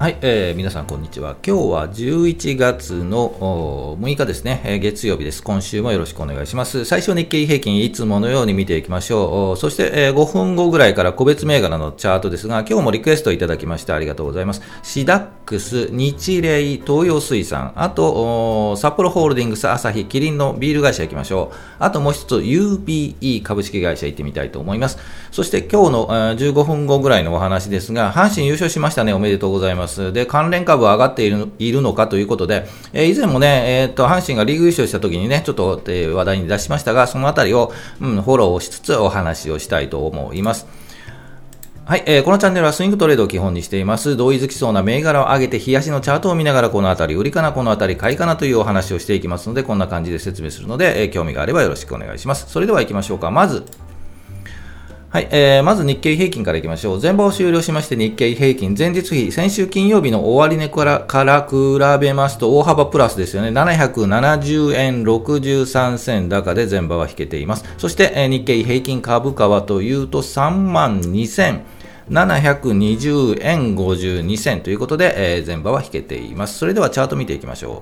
はい、皆さんこんにちは。今日は11月の6日ですね、月曜日です。今週もよろしくお願いします。最初日経平均いつものように見ていきましょう。そして、5分後ぐらいから個別銘柄のチャートですが、今日もリクエストいただきましてありがとうございます。シダックス、日霊、東洋水産、あと札幌ホールディングス、アサヒ、キリンのビール会社行きましょう。あともう一つ UBE 株式会社行ってみたいと思います。そして今日の15分後ぐらいのお話ですが、阪神優勝しましたね。おめでとうございます。で関連株は上がっているのかということで、以前もね、阪神がリーグ優勝した時にね、ちょっと話題に出しましたが、そのあたりを、フォローしつつお話をしたいと思います。はい、このチャンネルはスイングトレードを基本にしています。同意づきそうな銘柄を上げて、日足のチャートを見ながら、このあたり売りかな、このあたり買いかなというお話をしていきますので、こんな感じで説明するので、興味があればよろしくお願いします。それでは行きましょうか。まずはい、まず日経平均からいきましょう。前場を終了しまして、日経平均前日比、先週金曜日の終値から比べますと大幅プラスですよね。770円63銭高で前場は引けています。そして、日経平均株価はというと32,720 円52銭ということで、前場は引けています。それではチャート見ていきましょう。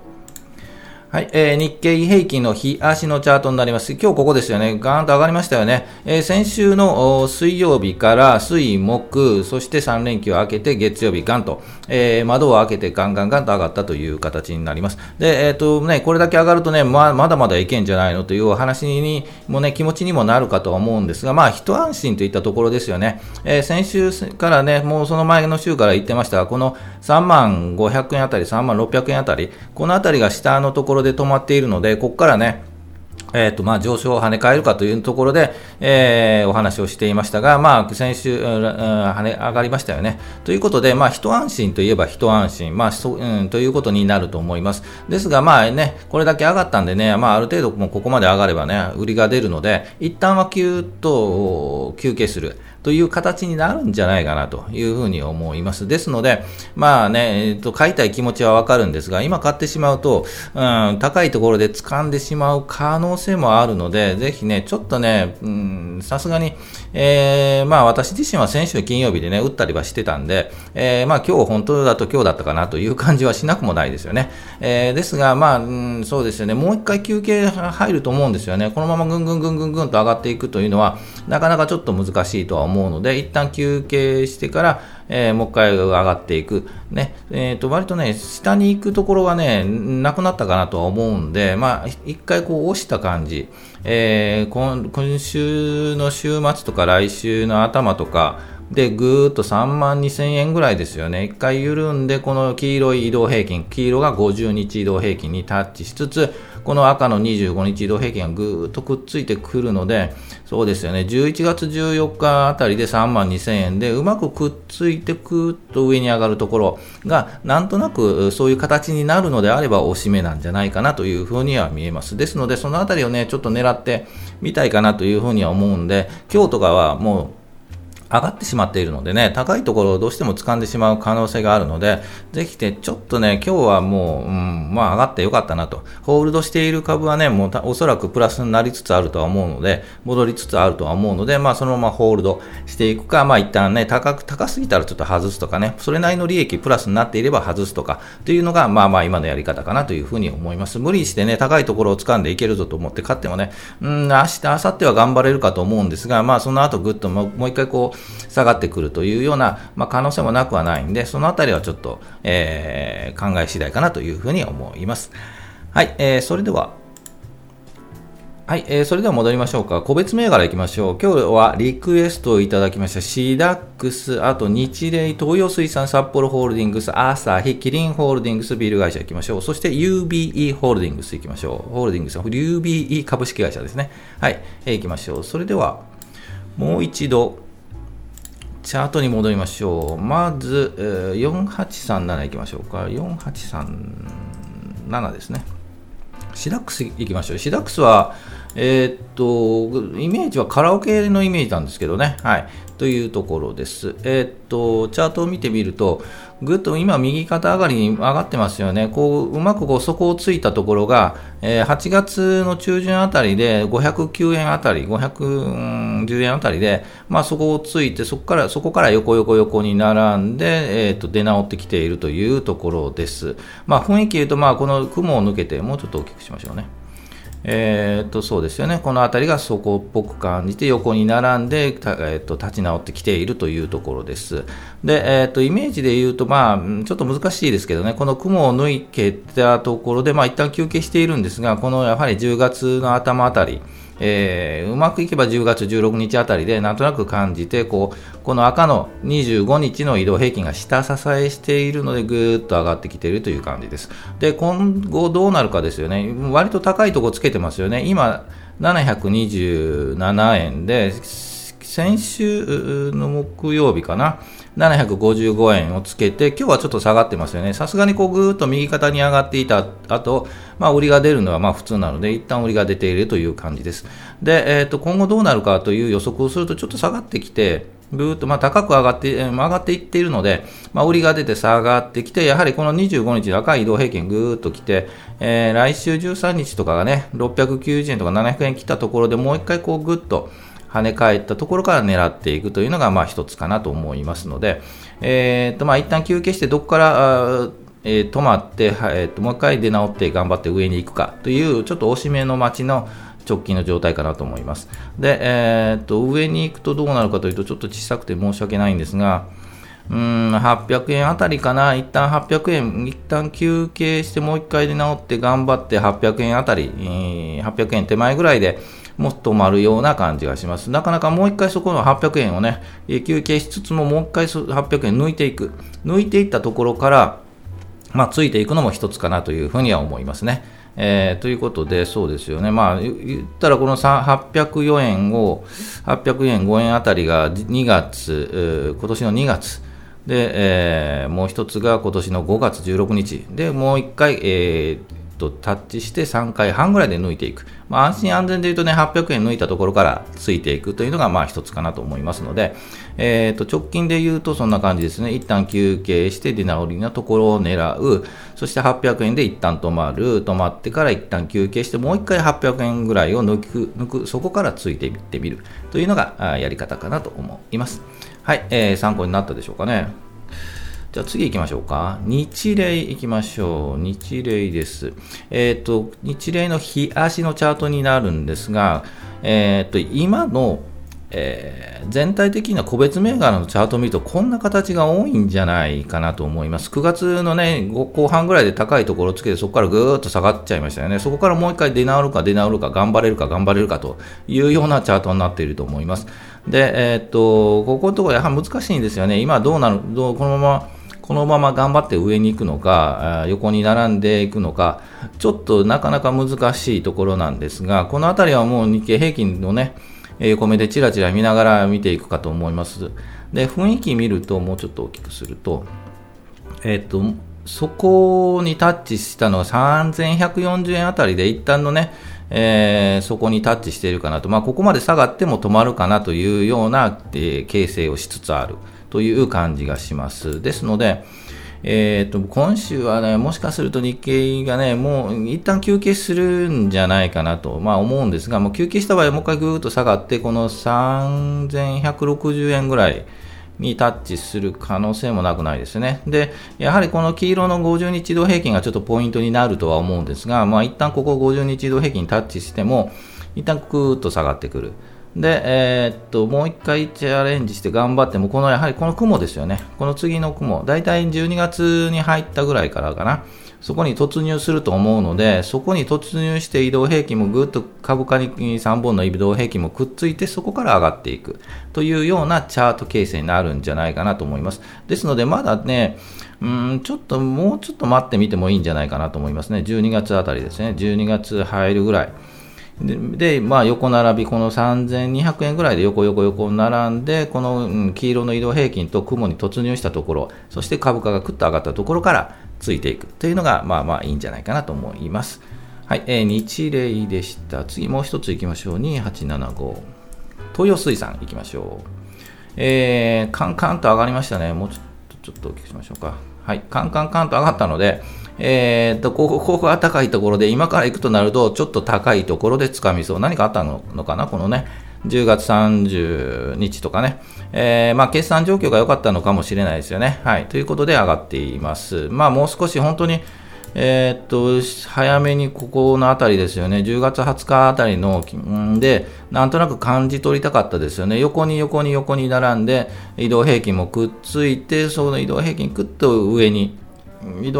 はい、日経平均の日足のチャートになります。今日ここですよね。ガーンと上がりましたよね。先週の水曜日から水木、そして3連休を明けて月曜日ガンと、窓を開けてガンと上がったという形になります。で、これだけ上がるとね、まだまだいけんじゃないのというお話にもね、気持ちにもなるかと思うんですが、まあ一安心といったところですよね。先週からね、もうその前の週から言ってましたが、この3500円あたり、3600円あたり、このあたりが下のところで止まっているので、ここからね、上昇を跳ね返るかというところで、お話をしていましたが、先週、跳ね上がりましたよね。ということで、一安心といえば一安心、ということになると思います。ですが、これだけ上がったんでね、ある程度もうここまで上がればね、売りが出るので、一旦は休憩するという形になるんじゃないかなというふうに思います。ですので、買いたい気持ちはわかるんですが、今買ってしまうと、高いところで掴んでしまう可能性もあるので、ぜひね、ちょっとね、さすがに、私自身は先週金曜日でね、打ったりはしてたんで、今日本当だと今日だったかなという感じはしなくもないですよね。ですが、そうですよね、もう一回休憩入ると思うんですよね。このままぐんぐんと上がっていくというのは、なかなかちょっと難しいとは思うので、一旦休憩してから、もう一回上がっていく。ね。割とね、下に行くところはね、なくなったかなとは思うんで、一回押した感じ。今週の週末とか来週の頭とかでぐーっと32,000円ぐらいですよね。一回緩んで、この黄色い移動平均、黄色が50日移動平均にタッチしつつ、この赤の25日移動平均がぐーっとくっついてくるので、そうですよね、11月14日あたりで32,000円でうまくくっついてくーっと上に上がるところが、なんとなくそういう形になるのであれば、おしめなんじゃないかなというふうには見えます。ですので、そのあたりをね、ちょっと狙ってみたいかなというふうには思うんで、今日とかはもう上がってしまっているのでね、高いところをどうしても掴んでしまう可能性があるので、ぜひね、ちょっとね、今日はもう、上がってよかったなと。ホールドしている株はね、もうおそらくプラスになりつつあるとは思うので、戻りつつあるとは思うので、そのままホールドしていくか、一旦ね、高すぎたらちょっと外すとかね、それなりの利益プラスになっていれば外すとか、というのが、今のやり方かなというふうに思います。無理してね、高いところを掴んでいけるぞと思って買ってもね、明日、明後日は頑張れるかと思うんですが、その後ぐっともう一回下がってくるというような、可能性もなくはないんで、そのあたりはちょっと、考え次第かなというふうに思います。はい、それでは戻りましょうか。個別銘柄いきましょう。今日はリクエストをいただきました。シダックス、あと日霊、東洋水産、札幌ホールディングス、アサヒ、キリンホールディングス、ビール会社いきましょう。そして UBE ホールディングスいきましょう。ホールディングス、UBE 株式会社ですね。はい、いきましょう。それでは、もう一度、チャートに戻りましょう。まず、4837いきましょうか。4837ですね。シダックスいきましょう。シダックスは、イメージはカラオケのイメージなんですけどね、はい、というところです。チャートを見てみると、ぐっと今右肩上がりに上がってますよね。こう、うまくこう底をついたところが、8月の中旬あたりで509円あたり、510円あたりで、まあそこをついて、そこから横に並んで、出直ってきているというところです。まあ雰囲気言うと、まあこの雲を抜けて、もうちょっと大きくしましょうね。そうですよね、この辺りが底っぽく感じて横に並んで、立ち直ってきているというところです。で、イメージで言うと、まあ、ちょっと難しいですけどね、この雲を抜けたところで、まあ、一旦休憩しているんですが、このやはり10月の頭あたり、うまくいけば10月16日あたりでなんとなく感じて、この赤の25日の移動平均が下支えしているので、ぐーっと上がってきているという感じです。で、今後どうなるかですよね。割と高いところつけてますよね。今727円で、先週の木曜日かな、755円をつけて、今日はちょっと下がってますよね。さすがにこうぐーっと右肩に上がっていた後、まあ売りが出るのはまあ普通なので、一旦売りが出ているという感じです。で、今後どうなるかという予測をすると、ちょっと下がってきて、ぐーっとまあ高く上がっていっているので、まあ売りが出て下がってきて、やはりこの25日の赤い移動平均ぐーっと来て、来週13日とかがね、690円とか700円切ったところで、もう一回こうぐっと跳ね返ったところから狙っていくというのが、まあ一つかなと思いますので、まあ一旦休憩して、どこから、止まって、もう一回出直って頑張って上に行くかという、ちょっと押し目の待ちの直近の状態かなと思います。で、上に行くとどうなるかというと、ちょっと小さくて申し訳ないんですが、800円あたりかな、一旦800円、一旦休憩して、もう一回出直って頑張って、800円あたり、800円手前ぐらいで、もっと止まるような感じがします。なかなかもう一回そこの800円をね、休憩しつつも、もう一回800円抜いていったところから、まあ、ついていくのも一つかなというふうには思いますね。ということで、そうですよね。まあ、言ったらこの804円を、805円あたりが2月、今年の2月。で、もう一つが今年の5月16日。で、もう一回、タッチして3回半ぐらいで抜いていく、まあ、安心安全で言うとね、800円抜いたところからついていくというのがまあ一つかなと思いますので、直近で言うとそんな感じですね。一旦休憩して出直りのところを狙う、そして800円で一旦止まる、止まってから一旦休憩して、もう一回800円ぐらいを抜く、そこからついていってみるというのがやり方かなと思います。はい、参考になったでしょうかね。じゃあ次行きましょうか。日例行きましょう。日例です。日例の日足のチャートになるんですが、今の、全体的な個別銘柄のチャートを見ると、こんな形が多いんじゃないかなと思います。9月のね、後半ぐらいで高いところをつけて、そこからぐーっと下がっちゃいましたよね。そこからもう一回出直るか、頑張れるかというようなチャートになっていると思います。で、ここのところやはり難しいんですよね。今このまま頑張って上に行くのか、横に並んでいくのか、ちょっとなかなか難しいところなんですが、このあたりはもう日経平均のね、横目でチラチラ見ながら見ていくかと思います。で、雰囲気見ると、もうちょっと大きくすると、そこにタッチしたのが3140円あたりで、一旦のね、そこにタッチしているかなと、まあ、ここまで下がっても止まるかなというような、形成をしつつあるという感じがします。ですので、今週はね、もしかすると日経がね、もう一旦休憩するんじゃないかなと、まあ思うんですが、もう休憩した場合はもう一回ぐーっと下がって、この3160円ぐらいにタッチする可能性もなくないですね。で、やはりこの黄色の50日移動平均がちょっとポイントになるとは思うんですが、まあ一旦ここ50日移動平均にタッチしても、一旦ぐーっと下がってくる。で、もう一回チャレンジして頑張っても、このやはりこの雲ですよね。この次の雲、だいたい12月に入ったぐらいからかな。そこに突入すると思うので、そこに突入して移動平均もぐっと株価に3本の移動平均もくっついて、そこから上がっていくというようなチャート形成になるんじゃないかなと思います。ですので、まだね、もうちょっと待ってみてもいいんじゃないかなと思いますね。12月あたりですね。12月入るぐらい。で、まあ、横並び、この3200円ぐらいで横並んで、この黄色の移動平均と雲に突入したところ、そして株価がクッと上がったところからついていくというのが、まあまあいいんじゃないかなと思います。はい、日例でした。次もう一ついきましょう。2875。東洋水産いきましょう。カンカンと上がりましたね。もうちょっと大きくしましょうか。はい、カンと上がったので、ここが高いところで、今から行くとなると、ちょっと高いところで掴みそう。何かあったのかな、このね、10月30日とかね。決算状況が良かったのかもしれないですよね。はい、ということで上がっています。もう少し本当に、早めにここのあたりですよね。10月20日あたりので、なんとなく感じ取りたかったですよね。横に並んで、移動平均もくっついて、その移動平均くっと上に出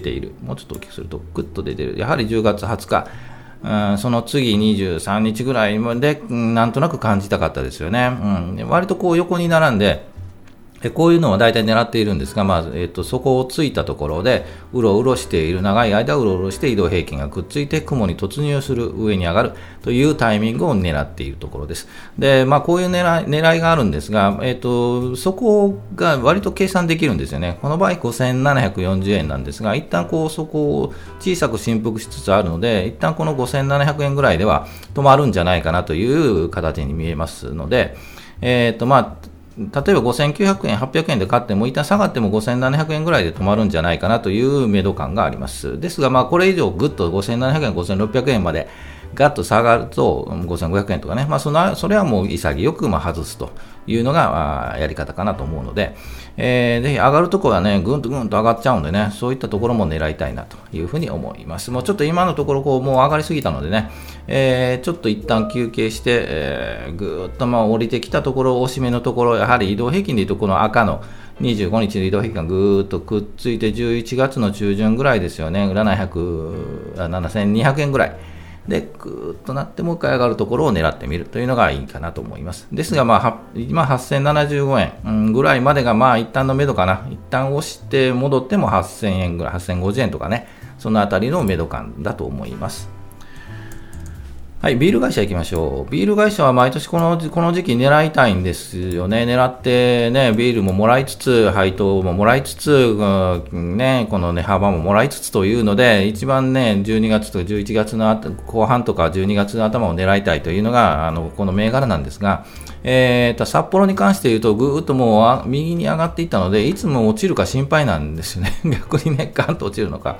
ている。もうちょっと大きくすると、くっと出ている。やはり10月20日、その次23日ぐらいまで、なんとなく感じたかったですよね。割とこう横に並んで、こういうのは大体狙っているんですが、そこをついたところで、うろうろしている、長い間うろうろして移動平均がくっついて、雲に突入する、上に上がるというタイミングを狙っているところです。で、こういう狙いがあるんですが、そこが割と計算できるんですよね。この場合5740円なんですが、一旦こう、そこを小さく振幅しつつあるので、一旦この5700円ぐらいでは止まるんじゃないかなという形に見えますので、例えば5900円、800円で買っても、一旦下がっても5700円ぐらいで止まるんじゃないかなという目処感があります。ですが、これ以上ぐっと5700円、5600円までガッと下がると5500円とかね、それはもう潔く外すというのがやり方かなと思うので、ぜひ上がるところはね、ぐんと上がっちゃうんでね、そういったところも狙いたいなというふうに思います。もうちょっと今のところもう上がりすぎたのでね、ちょっと一旦休憩して、ぐーっと降りてきたところ、押し目のところ、やはり移動平均でいうとこの赤の25日の移動平均がぐーっとくっついて、11月の中旬ぐらいですよね、7200円ぐらい。で、ぐーっとなってもう一回上がるところを狙ってみるというのがいいかなと思います。ですが、今8075円ぐらいまでが一旦の目処かな。一旦押して戻っても8000円ぐらい、8050円とかね、そのあたりの目処感だと思います。はい、ビール会社行きましょう。ビール会社は毎年この時期狙いたいんですよね。狙ってね、ビールももらいつつ、配当ももらいつつ、この値幅ももらいつつというので、一番ね、12月とか11月の後半とか12月の頭を狙いたいというのが、この銘柄なんですが、札幌に関して言うと、ぐーっともう右に上がっていったので、いつも落ちるか心配なんですよね。逆にね、ガンと落ちるのか。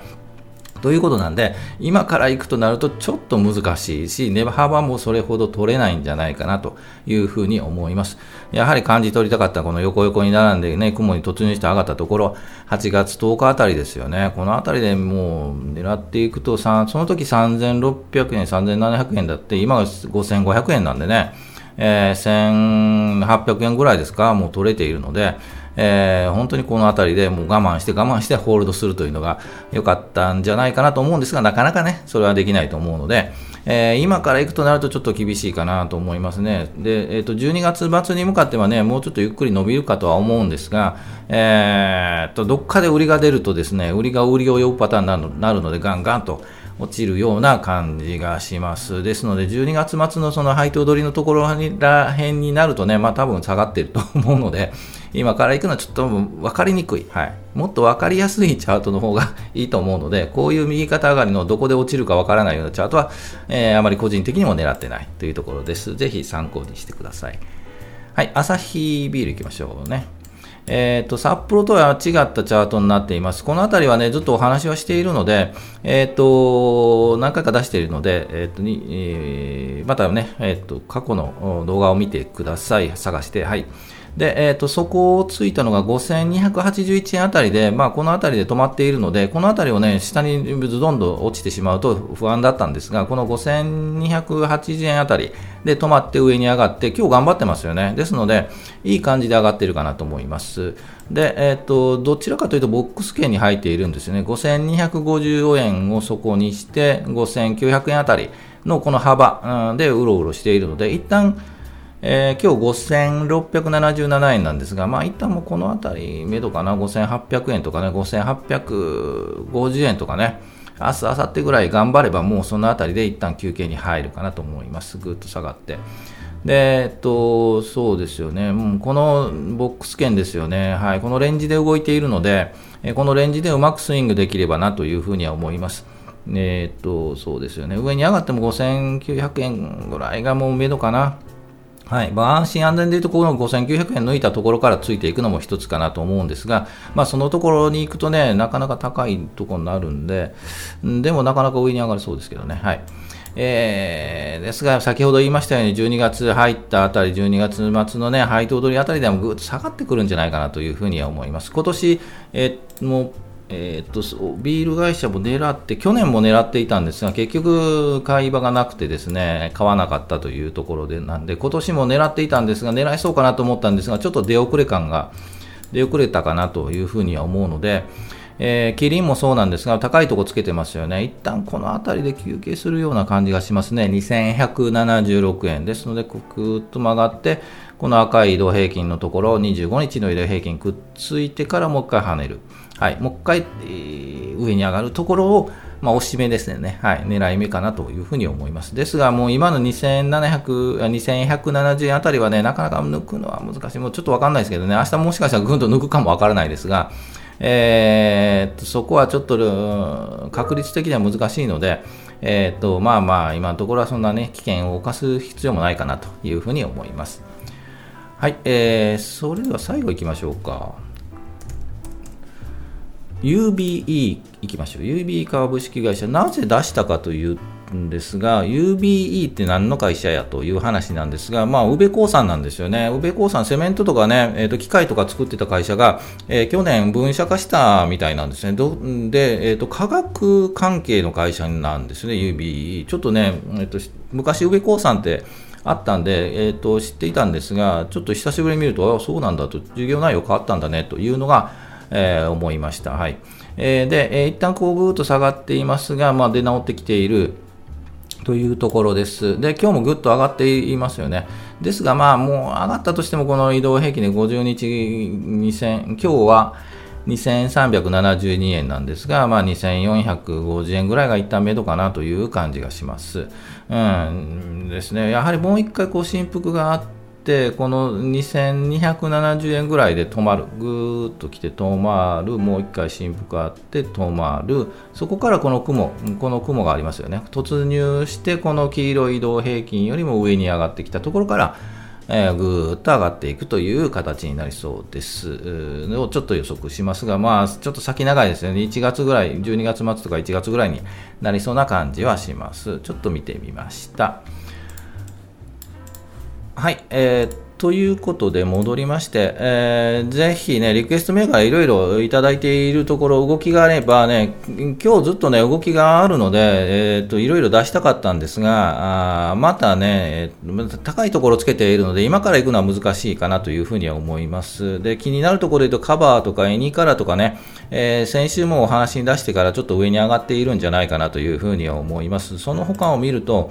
ということなんで、今から行くとなるとちょっと難しいし、値幅もそれほど取れないんじゃないかなというふうに思います。やはり感じ取りたかったこの横に並んでね、雲に突入して上がったところ、8月10日あたりですよね。このあたりでもう狙っていくと、その時3600円、3700円だって、今が5500円なんでね、1800円ぐらいですか、もう取れているので、本当にこのあたりでもう我慢してホールドするというのが良かったんじゃないかなと思うんですが、なかなかね、それはできないと思うので、今から行くとなるとちょっと厳しいかなと思いますね。で、12月末に向かってはね、もうちょっとゆっくり伸びるかとは思うんですが、どっかで売りが出るとですね、売りを呼ぶパターンになるので、ガンガンと落ちるような感じがします。ですので、12月末のその配当取りのところら辺になるとね、多分下がっていると思うので、今から行くのはちょっと分かりにくい。はい。もっと分かりやすいチャートの方がいいと思うので、こういう右肩上がりのどこで落ちるか分からないようなチャートは、あまり個人的にも狙ってないというところです。ぜひ参考にしてください。はい。アサヒビール行きましょうね。札幌とは違ったチャートになっています。このあたりはね、ずっとお話はしているので、何回か出しているので、またね、過去の動画を見てください。探して、はい。で、そこをついたのが5281円あたりで、このあたりで止まっているので、このあたりをね、下にズドンと落ちてしまうと不安だったんですが、この5280円あたりで止まって上に上がって、今日頑張ってますよね。ですので、いい感じで上がっているかなと思います。で、どちらかというとボックス圏に入っているんですよね。5250円をそこにして、5900円あたりのこの幅でうろうろしているので、一旦、今日5677円なんですが、一旦もこのあたり目処かな、5800円とかね、5850円とかね、明日、明後日ぐらい頑張ればもうそのあたりで一旦休憩に入るかなと思います。ぐっと下がって。で、そうですよね、このボックス圏ですよね、はい、このレンジで動いているので、このレンジでうまくスイングできればなというふうには思います。そうですよね、上に上がっても5900円ぐらいがもう目処かな。はい、安心安全でいうとこの5900円抜いたところからついていくのも一つかなと思うんですが、そのところに行くとね、なかなか高いところになるんで、でもなかなか上に上がりそうですけどね。はい、ですが先ほど言いましたように12月入ったあたり、12月末のね配当取りあたりでもぐっと下がってくるんじゃないかなというふうには思います。今年、ビール会社も狙って去年も狙っていたんですが、結局買い場がなくてですね、買わなかったというところで、なんで今年も狙っていたんですが、狙いそうかなと思ったんですが、ちょっと出遅れたかなというふうには思うので、キリンもそうなんですが、高いとこつけてますよね。一旦このあたりで休憩するような感じがしますね。2176円ですので、ぐーっと曲がってこの赤い移動平均のところ、25日の移動平均くっついてからもう一回跳ねる。はい、もう一回、上に上がるところを、押し目ですね、はい、狙い目かなというふうに思います。ですが、もう今の2170円あたりはね、なかなか抜くのは難しい。もうちょっとわかんないですけどね、明日もしかしたらぐんと抜くかもわからないですが、そこはちょっと確率的には難しいので、今のところはそんなね、危険を冒す必要もないかなというふうに思います。はい、それでは最後いきましょうか。UBE いきましょう。UBE 株式会社、なぜ出したかというんですが、UBE って何の会社やという話なんですが、宇部興産なんですよね。宇部興産、セメントとかね、機械とか作ってた会社が、去年分社化したみたいなんですね。化学関係の会社なんですね、UBE。ちょっとね、昔宇部興産ってあったんで、知っていたんですが、ちょっと久しぶりに見ると、あ、そうなんだと、事業内容変わったんだねというのが、思いました。はい。で、一旦こうぐーっと下がっていますが、出直ってきているというところです。で、今日もぐっと上がっていますよね。ですが、もう上がったとしても、この移動平均で50日2000、今日は2372円なんですが、2450円ぐらいが一旦目処かなという感じがします。ですね。やはりもう一回こう振幅があって、この2270円ぐらいで止まる、ぐーっと来て止まる、もう一回振幅あって止まる、そこからこの雲がありますよね。突入してこの黄色い移動平均よりも上に上がってきたところから、ぐーっと上がっていくという形になりそうですをちょっと予測しますが、ちょっと先長いですよね。1月ぐらい、12月末とか1月ぐらいになりそうな感じはします。ちょっと見てみました。はい、ということで戻りまして、ぜひね、リクエストメーカーいろいろいただいているところ、動きがあればね、今日ずっとね、動きがあるので、いろいろ出したかったんですが、またね、高いところつけているので、今から行くのは難しいかなというふうには思います。で、気になるところで言うと、カバーとかエニカラとかね、先週もお話に出してからちょっと上に上がっているんじゃないかなというふうには思います。その他を見ると、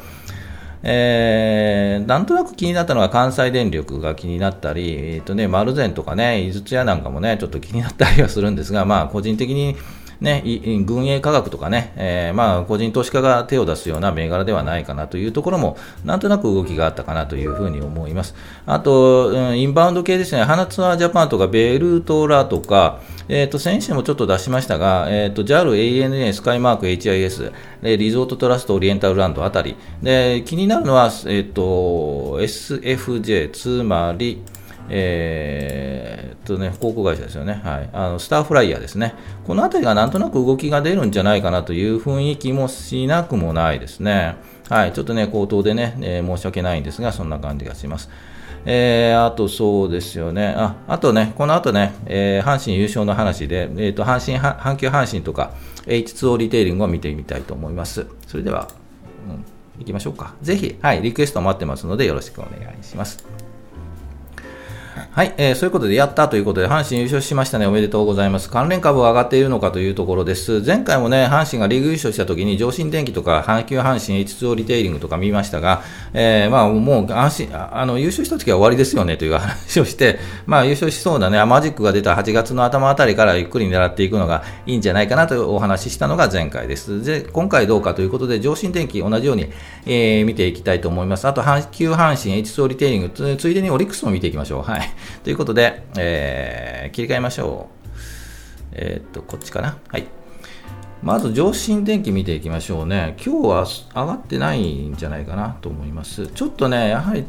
なんとなく気になったのが関西電力が気になったり、丸善とかね、井筒屋なんかもね、ちょっと気になったりはするんですが、個人的にね、軍営科学とかね、個人投資家が手を出すような銘柄ではないかなというところも、なんとなく動きがあったかなというふうに思います。あと、インバウンド系ですね、花ツアージャパンとか、ベルトラとか、先週もちょっと出しましたが、JAL、ANA、スカイマーク、HIS、リゾートトラスト、オリエンタルランドあたり。で、気になるのは、SFJ、つまり、航空会社ですよね。はい。スターフライヤーですね。このあたりがなんとなく動きが出るんじゃないかなという雰囲気もしなくもないですね。はい。ちょっとね、口頭でね、申し訳ないんですが、そんな感じがします。あとそうですよね。あとね、この後ね、阪神優勝の話で、阪急阪神とか、H2O リテイリングを見てみたいと思います。それでは、行きましょうか。ぜひ、はい、リクエスト待ってますので、よろしくお願いします。はい、そういうことでやったということで、阪神優勝しましたね、おめでとうございます。関連株は上がっているのかというところです。前回もね、阪神がリーグ優勝したときに、上信電機とか、阪急阪神、H2O リテイリングとか見ましたが、もう阪神、優勝したときは終わりですよねという話をして、優勝しそうなね、マジックが出た8月の頭あたりからゆっくり狙っていくのがいいんじゃないかなとお話ししたのが前回です。で、今回どうかということで、上信電機同じように、見ていきたいと思います。あと、阪急阪神、H2O リテイリング、ついでにオリックスも見ていきましょう。はい。ということで、切り替えましょう。こっちかな。はい。まず上新電機見ていきましょうね。今日は上がってないんじゃないかなと思います。ちょっとねやはり、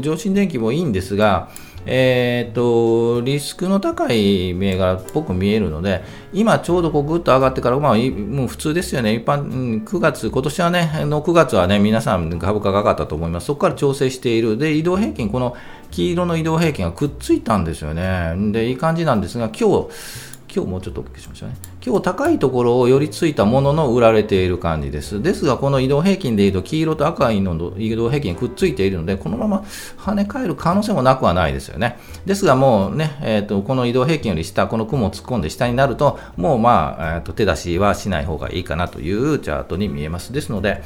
上新電機もいいんですが、リスクの高い銘柄っぽく見えるので、今ちょうどこうグッと上がってから、まあ、もう普通ですよね。一般9月、今年はねの9月はね皆さん株価が上がったと思います。そこから調整している。で移動平均、この黄色の移動平均がくっついたんですよね。でいい感じなんですが、今日もうちょっと大きくしましょうね。今日高いところを寄りついたものの売られている感じです。ですがこの移動平均でいうと黄色と赤いの移動平均くっついているので、このまま跳ね返る可能性もなくはないですよね。ですがもうね、この移動平均より下、この雲を突っ込んで下になると、もう手出しはしない方がいいかなというチャートに見えます。ですので、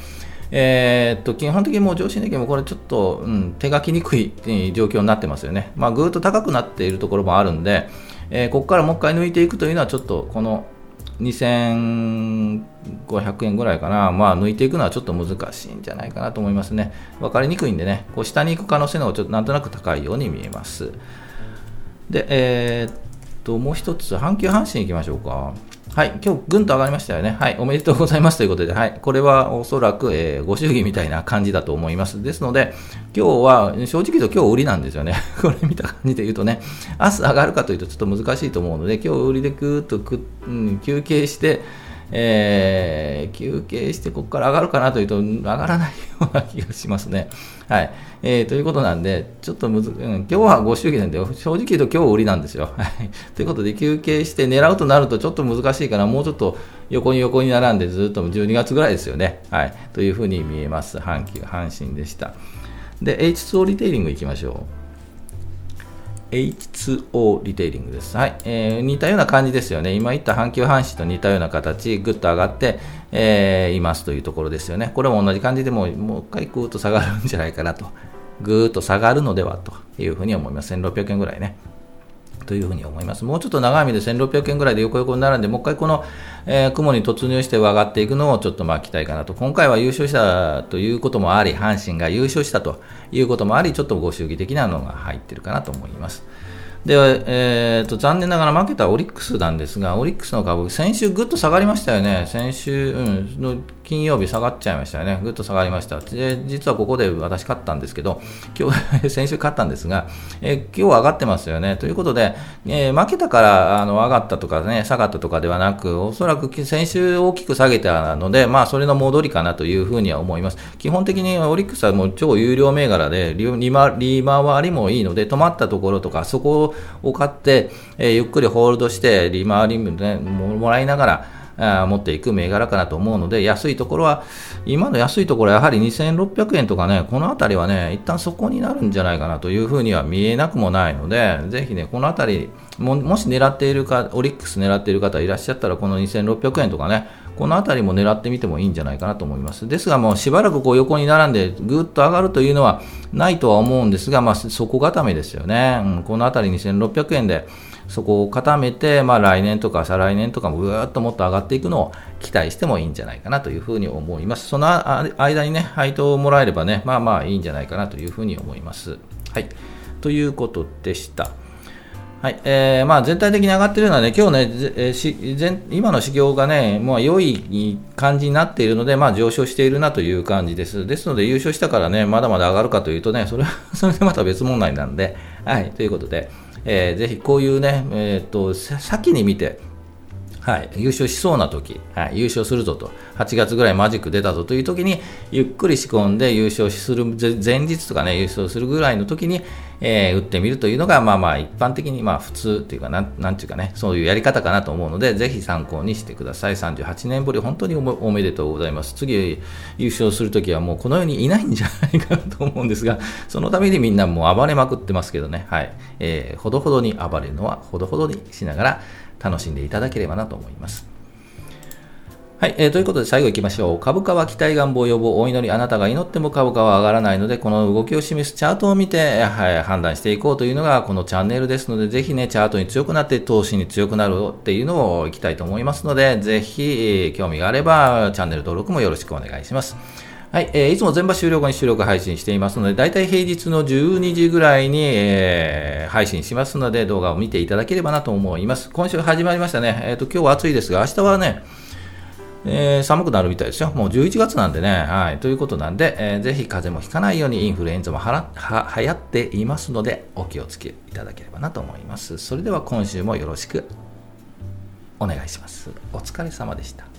基本的にもう上昇電機もこれちょっと、手がきにくい状況になってますよね。ぐーっと高くなっているところもあるんで、ここからもう一回抜いていくというのはちょっとこの2500円ぐらいかな、抜いていくのはちょっと難しいんじゃないかなと思いますね。分かりにくいんでね、こう下に行く可能性の方がちょっとなんとなく高いように見えます。で、もう一つ阪急阪神いきましょうか。はい、今日ぐんと上がりましたよね。はい、おめでとうございますということで、はい、これはおそらく、ご祝儀みたいな感じだと思います。ですので、今日は正直言うと今日売りなんですよね。これ見た感じで言うとね、明日上がるかというとちょっと難しいと思うので、今日売りでぐーっと休憩して、ここから上がるかなというと上がらないような気がしますね。はい、ということなんでちょっと今日はご祝儀なんで正直言うと今日売りなんですよ。はい、ということで休憩して狙うとなるとちょっと難しいから、もうちょっと横に並んでずっと12月ぐらいですよね。はい、というふうに見えます。阪急阪神でした。で H2O リテイリングいきましょう。H2O リテイリングです。はい、似たような感じですよね。今言った阪急阪神と似たような形、ぐっと上がって、いますというところですよね。これも同じ感じでもう一回ぐーっと下がるんじゃないかなと。ぐーっと下がるのではというふうに思います。1600円ぐらいね。というふうに思います。もうちょっと長い目で1600円ぐらいで横に並んで、もう一回この、雲に突入して上がっていくのをちょっと期待かなと。今回は優勝したということもあり、阪神が優勝したということもあり、ちょっとご祝儀的なのが入ってるかなと思います。で、残念ながら負けたオリックスなんですが、オリックスの株、先週ぐっと下がりましたよね。先週、の金曜日下がっちゃいましたよね。ぐっと下がりました。で、実はここで私勝ったんですけど、今日、先週勝ったんですが、今日上がってますよね。ということで、負けたから上がったとかね、下がったとかではなく、おそらく先週大きく下げたので、それの戻りかなというふうには思います。基本的にオリックスはもう超有料銘柄で、利回りもいいので、止まったところとか、そこを買って、ゆっくりホールドして利回りもらいながら持っていく銘柄かなと思うので、安いところは今の安いところはやはり2600円とかね、このあたりはね一旦そこになるんじゃないかなというふうには見えなくもないので、ぜひねこのあたり もし狙っているか、オリックス狙っている方いらっしゃったら、この2600円とかね、このあたりも狙ってみてもいいんじゃないかなと思います。ですがもうしばらく横に並んでぐーっと上がるというのはないとは思うんですが、底固めですよね。このあたり2600円で底を固めて、来年とか再来年とかもぐーっともっと上がっていくのを期待してもいいんじゃないかなというふうに思います。その間にね配当をもらえればね、いいんじゃないかなというふうに思います。はい、ということでした。はい、全体的に上がっているのはね、今日ね、今の市況がね、良い感じになっているので、上昇しているなという感じです。ですので、優勝したからね、まだまだ上がるかというとね、それでまた別問題なんで、はい、ということで、ぜひこういうね、先に見て、はい、優勝しそうな時、はい、優勝するぞと、8月ぐらいマジック出たぞという時にゆっくり仕込んで優勝する前日とかね、優勝するぐらいの時に、打ってみるというのが一般的に普通というかなんていうかね、そういうやり方かなと思うので、ぜひ参考にしてください。38年ぶり本当におめでとうございます。次優勝する時はもうこの世にいないんじゃないかなと思うんですが、そのためにみんなもう暴れまくってますけどね、はい、ほどほどに暴れるのはほどほどにしながら楽しんでいただければなと思います。はい、ということで最後いきましょう。株価は期待願望予防お祈り、あなたが祈っても株価は上がらないので、この動きを示すチャートを見て、はい、判断していこうというのがこのチャンネルですので、ぜひねチャートに強くなって投資に強くなるっていうのをいきたいと思いますので、ぜひ興味があればチャンネル登録もよろしくお願いします。はい、いつも全場終了後に収録配信していますので、だいたい平日の12時ぐらいに、配信しますので、動画を見ていただければなと思います。今週始まりましたね。今日は暑いですが、明日はね、寒くなるみたいですよ。もう11月なんでね、はい、ということなんで、ぜひ風邪もひかないようにインフルエンザも流行っていますので、お気をつけいただければなと思います。それでは今週もよろしくお願いします。お疲れ様でした。